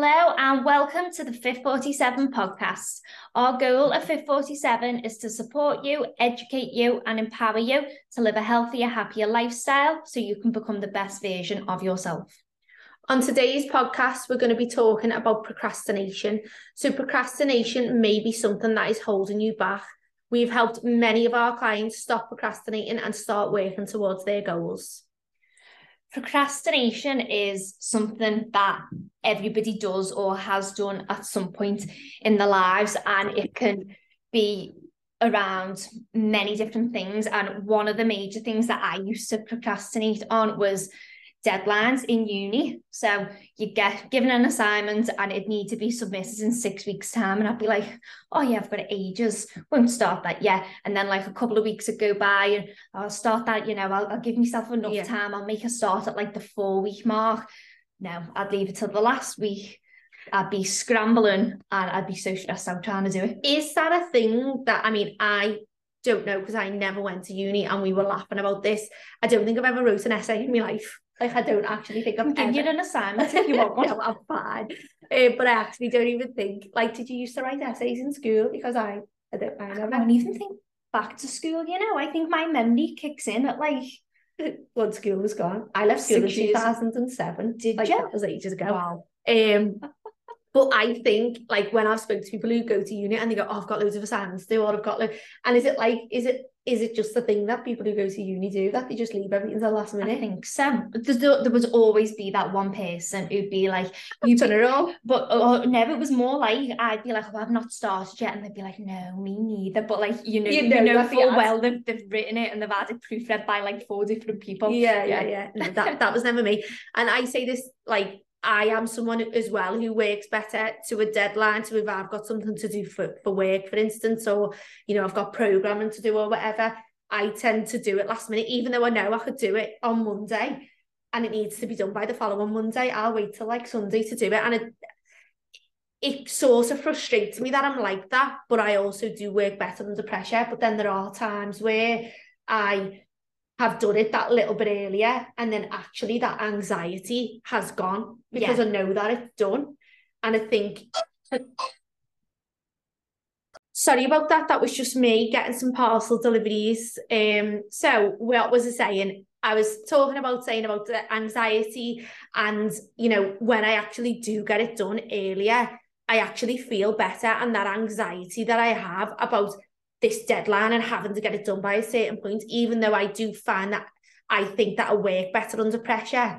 Hello and welcome to the Fit 47 podcast. Our goal at Fit 47 is to support you, educate you and empower you to live a healthier, happier lifestyle so you can become the best version of yourself. On today's podcast, we're going to be talking about procrastination. So procrastination may be something that is holding you back. We've helped many of our clients stop procrastinating and start working towards their goals. Procrastination is something that everybody does or has done at some point in their lives, and it can be around many different things. And one of the major things that I used to procrastinate on was deadlines in uni. So you get given an assignment and it needs to be submitted in 6 weeks time, and I'd be like, oh yeah, I've got ages, won't start that yet. And then like a couple of weeks would go by and I'll start that, I'll give myself enough time, I'll make a start at like the 4 week mark. No, I'd leave it till the last week. I'd be scrambling and I'd be so stressed out trying to do it. Is that a thing that, I don't know, because I never went to uni and we were laughing about this. I don't think I've ever wrote an essay in my life. Like, I don't actually think I'm giving you an assignment if you want one. No, I'm fine. But I actually don't even think, did you used to write essays in school? Because I don't even think back to school, I think my memory kicks in at when school was gone. I left school in 2007. Did you? That was ages ago. Wow. But I think, when I've spoken to people who go to uni and they go, oh, I've got loads of assignments to do, or I've got loads. And is it just the thing that people who go to uni do, that they just leave everything to the last minute? I think so. There would always be that one person who'd be like, you've done it all. But never, it was more like, I'd be like, oh, I've not started yet. And they'd be like, no, me neither. But you know full well they've written it and they've had it proofread by 4 different people. Yeah. No, that was never me. And I say this, I am someone as well who works better to a deadline. So if I've got something to do for work, for instance, or, I've got programming to do or whatever, I tend to do it last minute, even though I know I could do it on Monday and it needs to be done by the following Monday. I'll wait till Sunday to do it. And it sort of frustrates me that I'm like that, but I also do work better under pressure. But then there are times where I have done it that little bit earlier, and then actually that anxiety has gone because I know that it's done. And I think, sorry about that, that was just me getting some parcel deliveries. So what was I saying? I was saying about the anxiety, and when I actually do get it done earlier, I actually feel better, and that anxiety that I have about this deadline and having to get it done by a certain point, even though I do find that I think that I work better under pressure,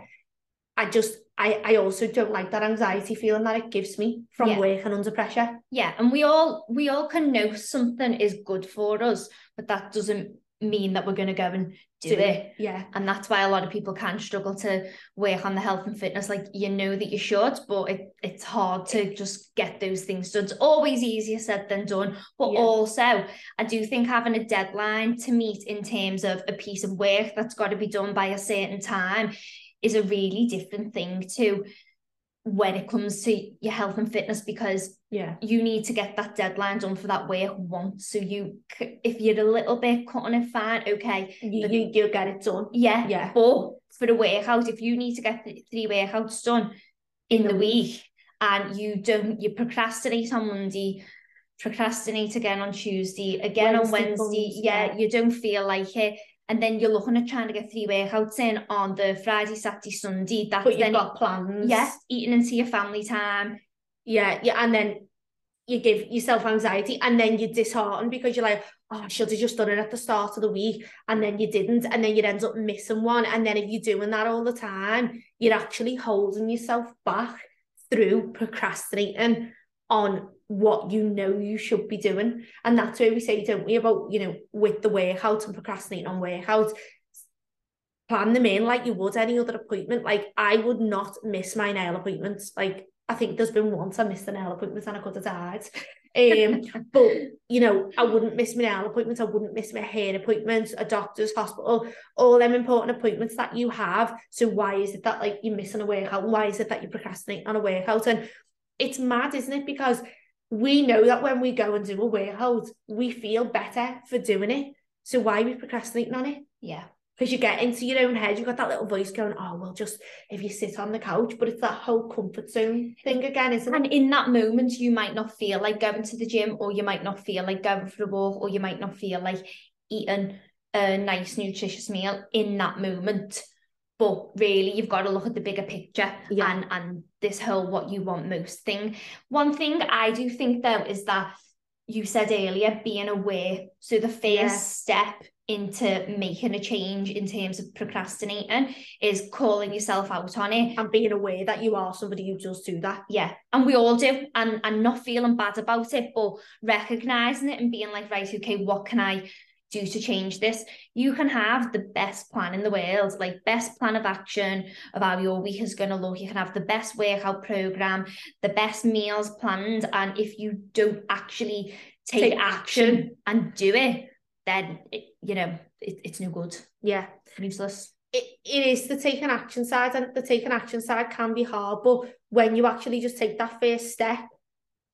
I also don't like that anxiety feeling that it gives me from working under pressure. Yeah, and we all can know something is good for us, but that doesn't mean that we're going to go and do it. Yeah, and that's why a lot of people can struggle to work on the health and fitness. That you should, but it's hard to just get those things done. It's always easier said than done, but also I do think having a deadline to meet in terms of a piece of work that's got to be done by a certain time is a really different thing to when it comes to your health and fitness, because you need to get that deadline done for that work once. So if you're a little bit cutting it fine, okay, you'll get it done. Yeah. But for the workout, if you need to get 3 workouts done in the week, and you procrastinate on Monday, procrastinate again on Tuesday, again on Wednesday, you don't feel like it. And then you're looking at trying to get 3 workouts in on the Friday, Saturday, Sunday. But you've got plans. Yes, eating into your family time. Yeah, and then you give yourself anxiety, and then you're disheartened because you're like, oh, I should have just done it at the start of the week, and then you didn't, and then you'd end up missing one. And then if you're doing that all the time, you're actually holding yourself back through procrastinating on what you know you should be doing. And that's where we say, don't we, about with the workout and procrastinating on workouts, plan them in like you would any other appointment. I would not miss my nail appointments. I think there's been once I missed a nail appointment and I could have died. But I wouldn't miss my nail appointments, I wouldn't miss my hair appointments, a doctor's, hospital, all them important appointments that you have. So why is it that you're missing a workout? Why is it that you procrastinate on a workout? And it's mad, isn't it? Because we know that when we go and do a workout, we feel better for doing it. So why are we procrastinating on it? Yeah. Because you get into your own head, you've got that little voice going, oh, well, just if you sit on the couch. But it's that whole comfort zone thing again, isn't it? And in that moment, you might not feel like going to the gym, or you might not feel like going for a walk, or you might not feel like eating a nice, nutritious meal in that moment. But really, you've got to look at the bigger picture, yeah, and this whole what you want most thing. One thing I do think, though, is that you said earlier, being aware. So the first step into making a change in terms of procrastinating is calling yourself out on it. And being aware that you are somebody who does do that. Yeah, and we all do, and not feeling bad about it, but recognising it and being like, right, okay, what can I do to change this? You can have the best plan in the world, like best plan of action of how your week is going to look. You can have the best workout program, the best meals planned, and if you don't actually take action and do it, then it's no good. Yeah, useless. It is the taking action side, and the taking action side can be hard, but when you actually just take that first step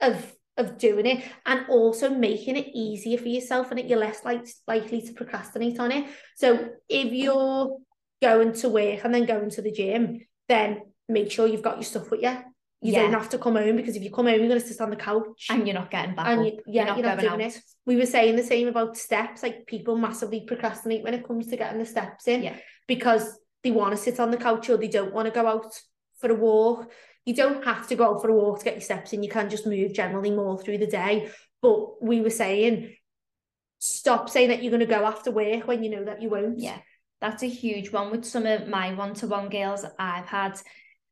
of doing it, and also making it easier for yourself, and you're less likely to procrastinate on it. So if you're going to work and then going to the gym, then make sure you've got your stuff with you. You don't have to come home, because if you come home, you're going to sit on the couch. And you're not getting back up. You're not doing it. We were saying the same about steps. Like, people massively procrastinate when it comes to getting the steps in, because they want to sit on the couch, or they don't want to go out for a walk. You don't have to go for a walk to get your steps in. You can just move generally more through the day. But we were saying, stop saying that you're going to go after work when you know that you won't. Yeah, that's a huge one. With some of my one-to-one girls I've had,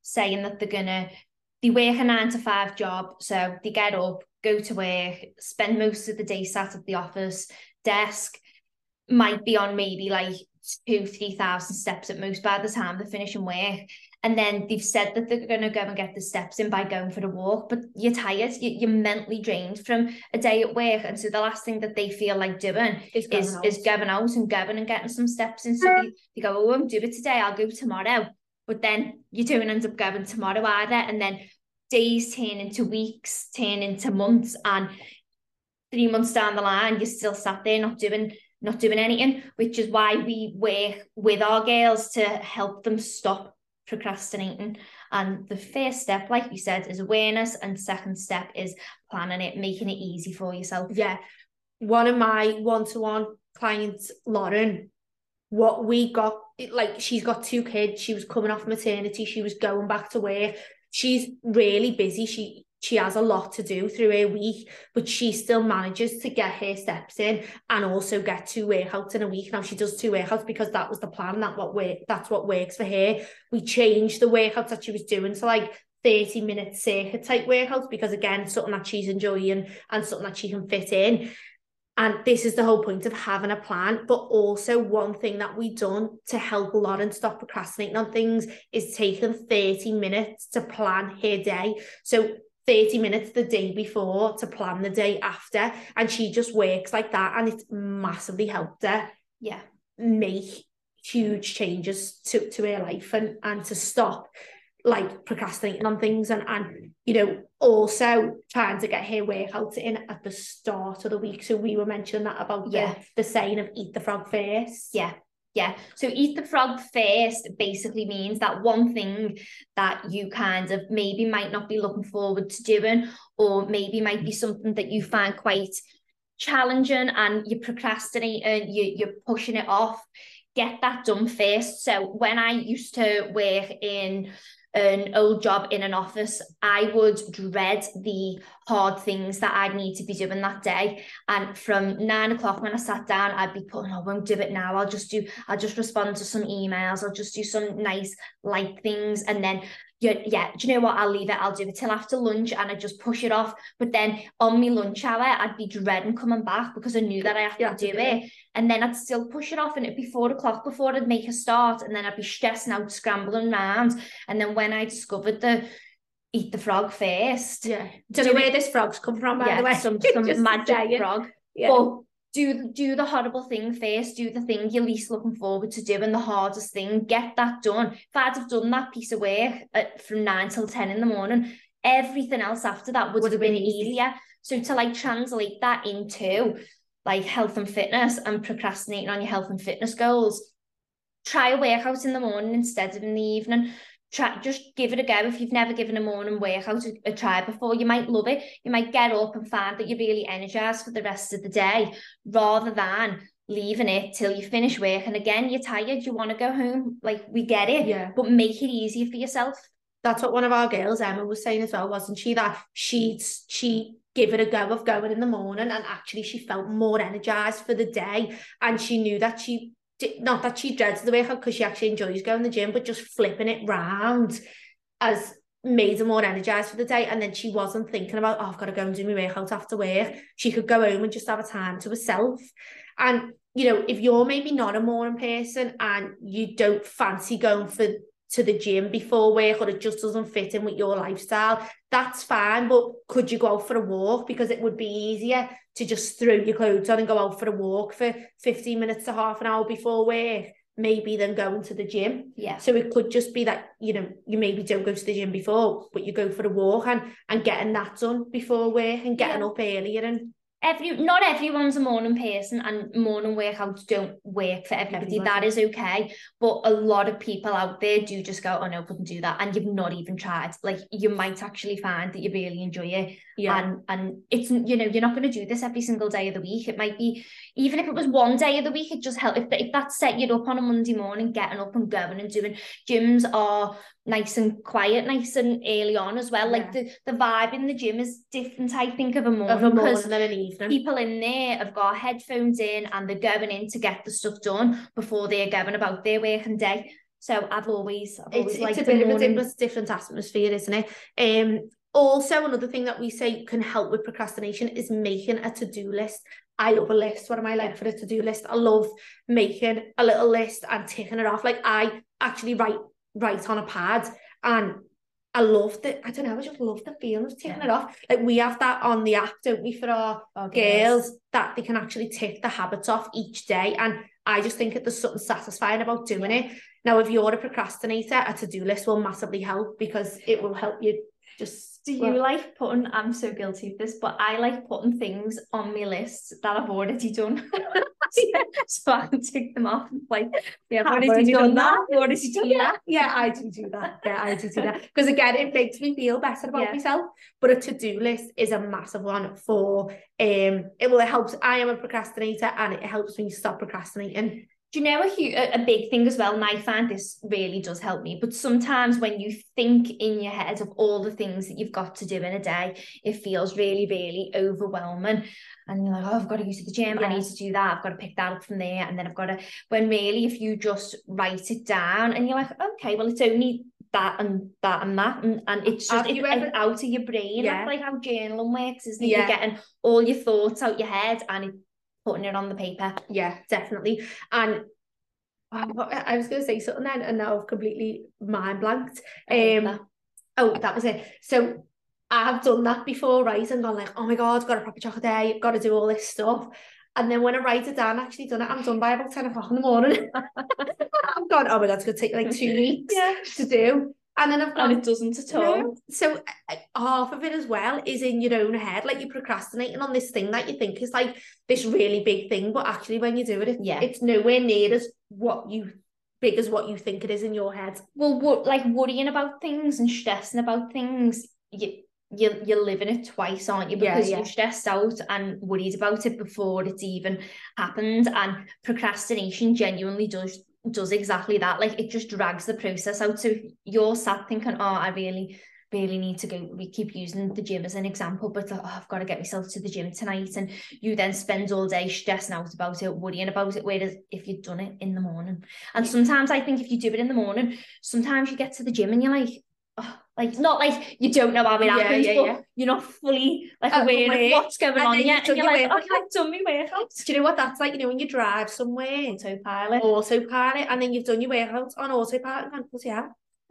saying that they work a 9-to-5 job. So they get up, go to work, spend most of the day sat at the office desk, might be on maybe like 2,000-3,000 steps at most by the time they're finishing work. And then they've said that they're going to go and get the steps in by going for a walk, but you're tired, you're mentally drained from a day at work. And so the last thing that they feel like doing is going out and going and getting some steps in. So they go, oh, I won't do it today, I'll go tomorrow. But then you don't end up going tomorrow either. And then days turn into weeks, turn into months, and 3 months down the line, you're still sat there not doing anything, which is why we work with our girls to help them stop procrastinating. And the first step, like you said, is awareness, and second step is planning it, making it easy for yourself. Yeah. One of my one-to-one clients, Lauren, what we got, like, she's got 2 kids, she was coming off maternity, she was going back to work, she's really busy, she has a lot to do through her week, but she still manages to get her steps in and also get 2 workouts in a week. Now, she does 2 workouts because that was the plan, that's what works for her. We changed the workouts that she was doing to like 30-minute circuit type workouts, because again, something that she's enjoying and something that she can fit in. And this is the whole point of having a plan. But also, one thing that we've done to help Lauren stop procrastinating on things is taking 30 minutes to plan her day. So 30 minutes the day before to plan the day after, and she just works like that, and it's massively helped her make huge changes to her life, and to stop like procrastinating on things, and also trying to get her workouts in at the start of the week. So we were mentioning that about the saying of eat the frog first. Yeah. So eat the frog first basically means that one thing that you kind of maybe might not be looking forward to doing, or maybe might be something that you find quite challenging and you're procrastinating, you're pushing it off, get that done first. So when I used to work in an old job in an office, I would dread the hard things that I'd need to be doing that day. And from 9 o'clock when I sat down, I'd be I won't do it now. I'll just respond to some emails. I'll just do some nice light things. And then, do you know what? I'll leave it. I'll do it till after lunch, and I just push it off. But then on my lunch hour, I'd be dreading coming back because I knew that I had to do it. And then I'd still push it off, and it'd be 4 o'clock before I'd make a start. And then I'd be stressing out, scrambling around. And then when I discovered the eat the frog first. Yeah. Don't know where this frog's come from, by the way. Some magic frog. Yeah. But do the horrible thing first. Do the thing you're least looking forward to doing, the hardest thing. Get that done. If I'd have done that piece of work from 9 till 10 in the morning, everything else after that would have been easier. So to like translate that into like health and fitness, and procrastinating on your health and fitness goals, try a workout in the morning instead of in the evening. Try, just give it a go. If you've never given a morning workout a try before, you might love it. You might get up and find that you're really energized for the rest of the day, rather than leaving it till you finish work. And again, you're tired, you want to go home. Like, we get it, yeah. But make it easier for yourself. That's what one of our girls, Emma, was saying as well, wasn't she? That she give it a go of going in the morning, and actually she felt more energized for the day, and she knew that she... not that she dreads the workout, because she actually enjoys going to the gym, but just flipping it round as made her more energized for the day. And then she wasn't thinking about, oh, I've got to go and do my workout after work. She could go home and just have a time to herself. And, you know, if you're maybe not a morning person and you don't fancy going to the gym before work, or it just doesn't fit in with your lifestyle, that's fine. But could you go out for a walk? Because it would be easier to just throw your clothes on and go out for a walk for 15 minutes to half an hour before work, maybe, than going to the gym. Yeah. So it could just be that, you know, you maybe don't go to the gym before, but you go for a walk, and getting that done before work, and getting up earlier. And not everyone's a morning person, and morning workouts don't work for everybody. That is okay. But a lot of people out there do just go, oh no, I couldn't do that. And you've not even tried. Like, you might actually find that you really enjoy it. Yeah. And it's, you know, you're not going to do this every single day of the week. It might be, even if it was one day of the week, it just helped. If that set you up on a Monday morning, getting up and going and doing, gyms are nice and quiet, nice and early on as well. Like, the vibe in the gym is different, I think, of a morning, than an evening. People in there have got headphones in and they're going in to get the stuff done before they're going about their working day. So I've always liked the morning. It's a bit of a different atmosphere, isn't it? Also, another thing that we say can help with procrastination is making a to-do list. I love a list. What am I like for a to-do list? I love making a little list and ticking it off. Like, I actually write on a pad, and I loved it. I don't know, I just love the feeling of ticking it off. Like, we have that on the app, don't we, for our girls, that they can actually tick the habits off each day. And I just think that there's something satisfying about doing it. Now, if you're a procrastinator, a to-do list will massively help, because it will help you just... Do you like putting... I'm so guilty of this, but I like putting things on my list that I've already done. So I can tick them off and like, I've already done that. Yeah, I do that. Yeah, I do that. Because again, it makes me feel better about myself. But a to-do list is a massive one for... it helps. I am a procrastinator, and it helps me stop procrastinating. Do you know a big thing as well, and I find this really does help me, but sometimes when you think in your head of all the things that you've got to do in a day, it feels really, really overwhelming. And you're like, oh, I've got to go to the gym, I need to do that, I've got to pick that up from there, and then I've got to... When really, if you just write it down and you're like, okay, well, it's only that and that and that, and it's just it's out of your brain. That's like how journaling works, isn't it? You're getting all your thoughts out your head and putting it on the paper. Yeah, definitely. And I was going to say something then, and now I've completely mind blanked. That was it. So I have done that before, right? And gone like, oh my God, I've got a proper chocolate day, I've got to do all this stuff. And then when I write it down, I'm done by about 10 o'clock in the morning. I've gone, oh my God, it's going to take like 2 weeks to do. And then I've gone, and it doesn't at all. No. So half of it as well is in your own head. Like, you're procrastinating on this thing that you think is like this really big thing, but actually when you do it, it's nowhere near as big as what you think it is in your head. Well, like worrying about things and stressing about things, you're living it twice, aren't you? Because you're stressed out and worried about it before it's even happened. And procrastination genuinely does exactly that. Like, it just drags the process out. So if you're sat thinking, oh, I really, really need to go... We keep using the gym as an example, but oh, I've got to get myself to the gym tonight, and you then spend all day stressing out about it, worrying about it, whereas if you've done it in the morning... And sometimes I think if you do it in the morning, sometimes you get to the gym and you're like, oh, like, not like you don't know how it happens, but you're not fully like aware of what's going on yet, and you're like, oh, I've done my workout. Do you know what that's like? You know, when you drive somewhere, autopilot, and then you've done your workout on autopilot, and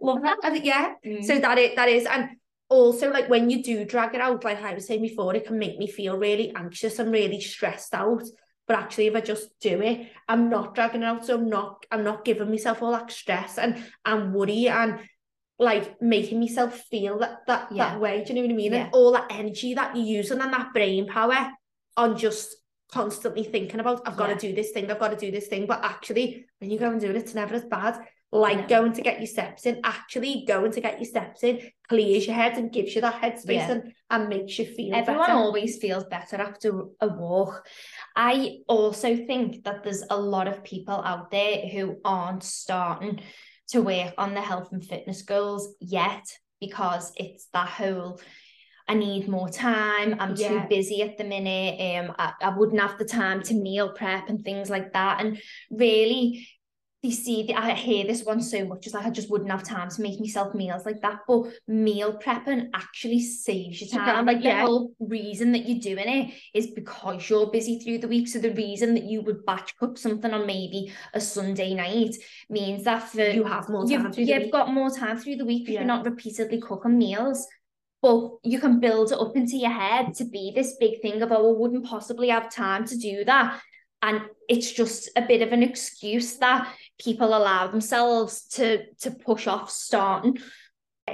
love that. So that is, and also, like, when you do drag it out, like I was saying before, it can make me feel really anxious and really stressed out. But actually, if I just do it, I'm not dragging it out, so I'm not giving myself all that stress and worry and like making myself feel that way. Do you know what I mean? Yeah. And all that energy that you're using and that brain power on just constantly thinking about, I've got to do this thing, I've got to do this thing. But actually, when you go and do it, it's never as bad. Like going to get your steps in, actually going to get your steps in clears your head and gives you that headspace and makes you feel better. Everyone always feels better after a walk. I also think that there's a lot of people out there who aren't starting to work on their health and fitness goals yet because it's that whole... I need more time, I'm too busy at the minute, I wouldn't have the time to meal prep and things like that. And really, I hear this one so much, it's like, I just wouldn't have time to make myself meals like that. But meal prepping actually saves you time. And like the whole reason that you're doing it is because you're busy through the week. So the reason that you would batch cook something on maybe a Sunday night means that you have more time you've got more time through the week if you're not repeatedly cooking meals. But you can build it up into your head to be this big thing of, oh, I wouldn't possibly have time to do that. And it's just a bit of an excuse that people allow themselves to push off starting.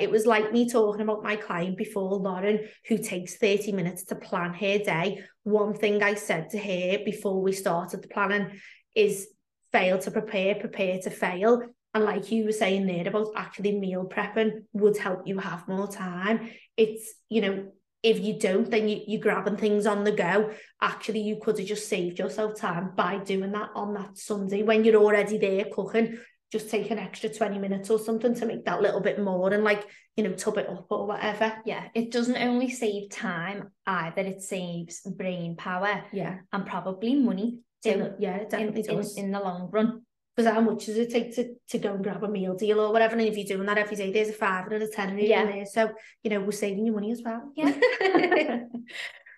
It was like me talking about my client before, Lauren, who takes 30 minutes to plan her day. One thing I said to her before we started the planning is fail to prepare, prepare to fail. And like you were saying there about actually meal prepping would help you have more time. It's, you know, if you don't, then you're grabbing things on the go. Actually, you could have just saved yourself time by doing that on that Sunday when you're already there cooking. Just take an extra 20 minutes or something to make that little bit more and, like, you know, tub it up or whatever. Yeah, it doesn't only save time either, it saves brain power. Yeah. And probably money. It definitely does. In the long run. Because how much does it take to go and grab a meal deal or whatever? And if you're doing that every day, there's a £5 and a £10 in there. So, you know, we're saving you money as well. Yeah.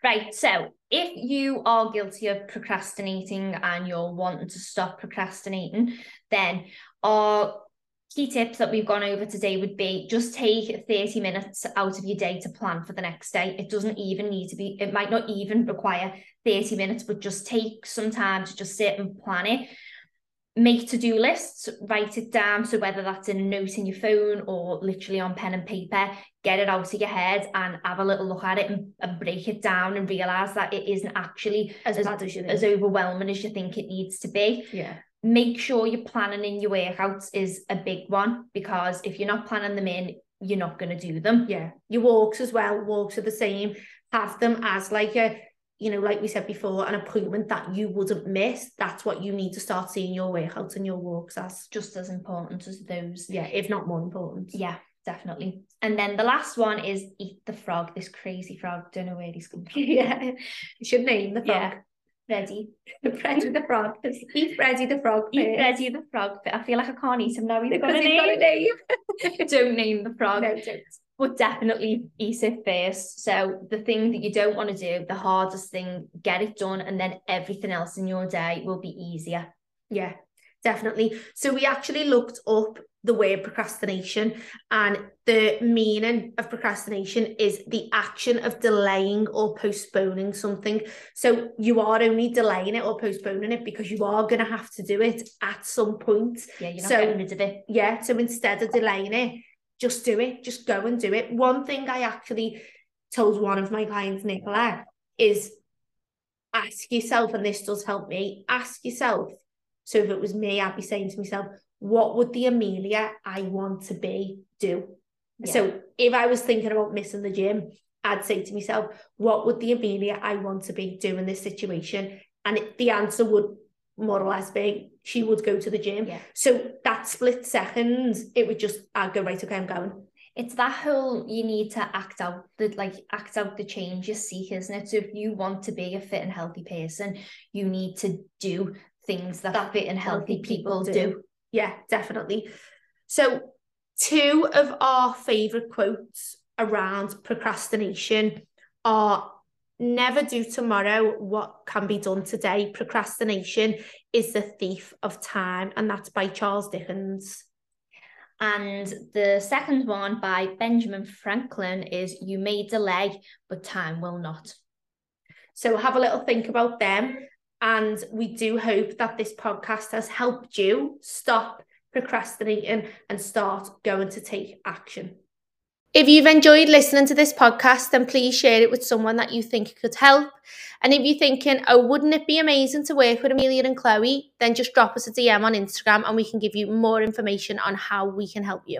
Right. So if you are guilty of procrastinating and you're wanting to stop procrastinating, then our key tips that we've gone over today would be just take 30 minutes out of your day to plan for the next day. It doesn't even need to be, it might not even require 30 minutes, but just take some time to just sit and plan it. Make to-do lists, write it down. So whether that's in a note in your phone or literally on pen and paper, get it out of your head and have a little look at it and break it down and realise that it isn't actually as overwhelming as you think it needs to be. Yeah. Make sure your planning in your workouts is a big one, because if you're not planning them in, you're not going to do them. Yeah. Your walks as well. Walks are the same. Have them as like a... you know, like we said before, an appointment that you wouldn't miss. That's what you need to start seeing your workouts and your walks as. Just as important as those. Yeah, if not more important. Yeah, definitely. And then the last one is eat the frog, this crazy frog. Don't know where he's come from. Yeah, you should name the frog. Yeah. Freddy the frog. Eat Freddy the frog. Eat Freddy the frog. I feel like I can't eat him now. He's got a name. Don't name the frog. No, don't. But definitely eat it first. So the thing that you don't want to do, the hardest thing, get it done, and then everything else in your day will be easier. Yeah, definitely. So we actually looked up the word procrastination, and the meaning of procrastination is the action of delaying or postponing something. So you are only delaying it or postponing it because you are going to have to do it at some point. Yeah, you're not getting rid of it. Yeah, so instead of delaying it, just do it. Just go and do it. One thing I actually told one of my clients, Nicola, is ask yourself, and this does help me, ask yourself. So if it was me, I'd be saying to myself, what would the Amelia I want to be do? Yeah. So if I was thinking about missing the gym, I'd say to myself, what would the Amelia I want to be do in this situation? And the answer would more or less be, she would go to the gym. Yeah. So that split second, it would just, I'd go, right, okay, I'm going. It's that whole, you need to act out the change you seek, isn't it? So if you want to be a fit and healthy person, you need to do things that fit and healthy people do. Yeah, definitely. So two of our favourite quotes around procrastination are, never do tomorrow what can be done today. Procrastination is the thief of time, and that's by Charles Dickens. And the second one by Benjamin Franklin is, you may delay, but time will not. So have a little think about them, and we do hope that this podcast has helped you stop procrastinating and start going to take action. If you've enjoyed listening to this podcast, then please share it with someone that you think could help. And if you're thinking, oh, wouldn't it be amazing to work with Amelia and Chloe? Then just drop us a DM on Instagram and we can give you more information on how we can help you.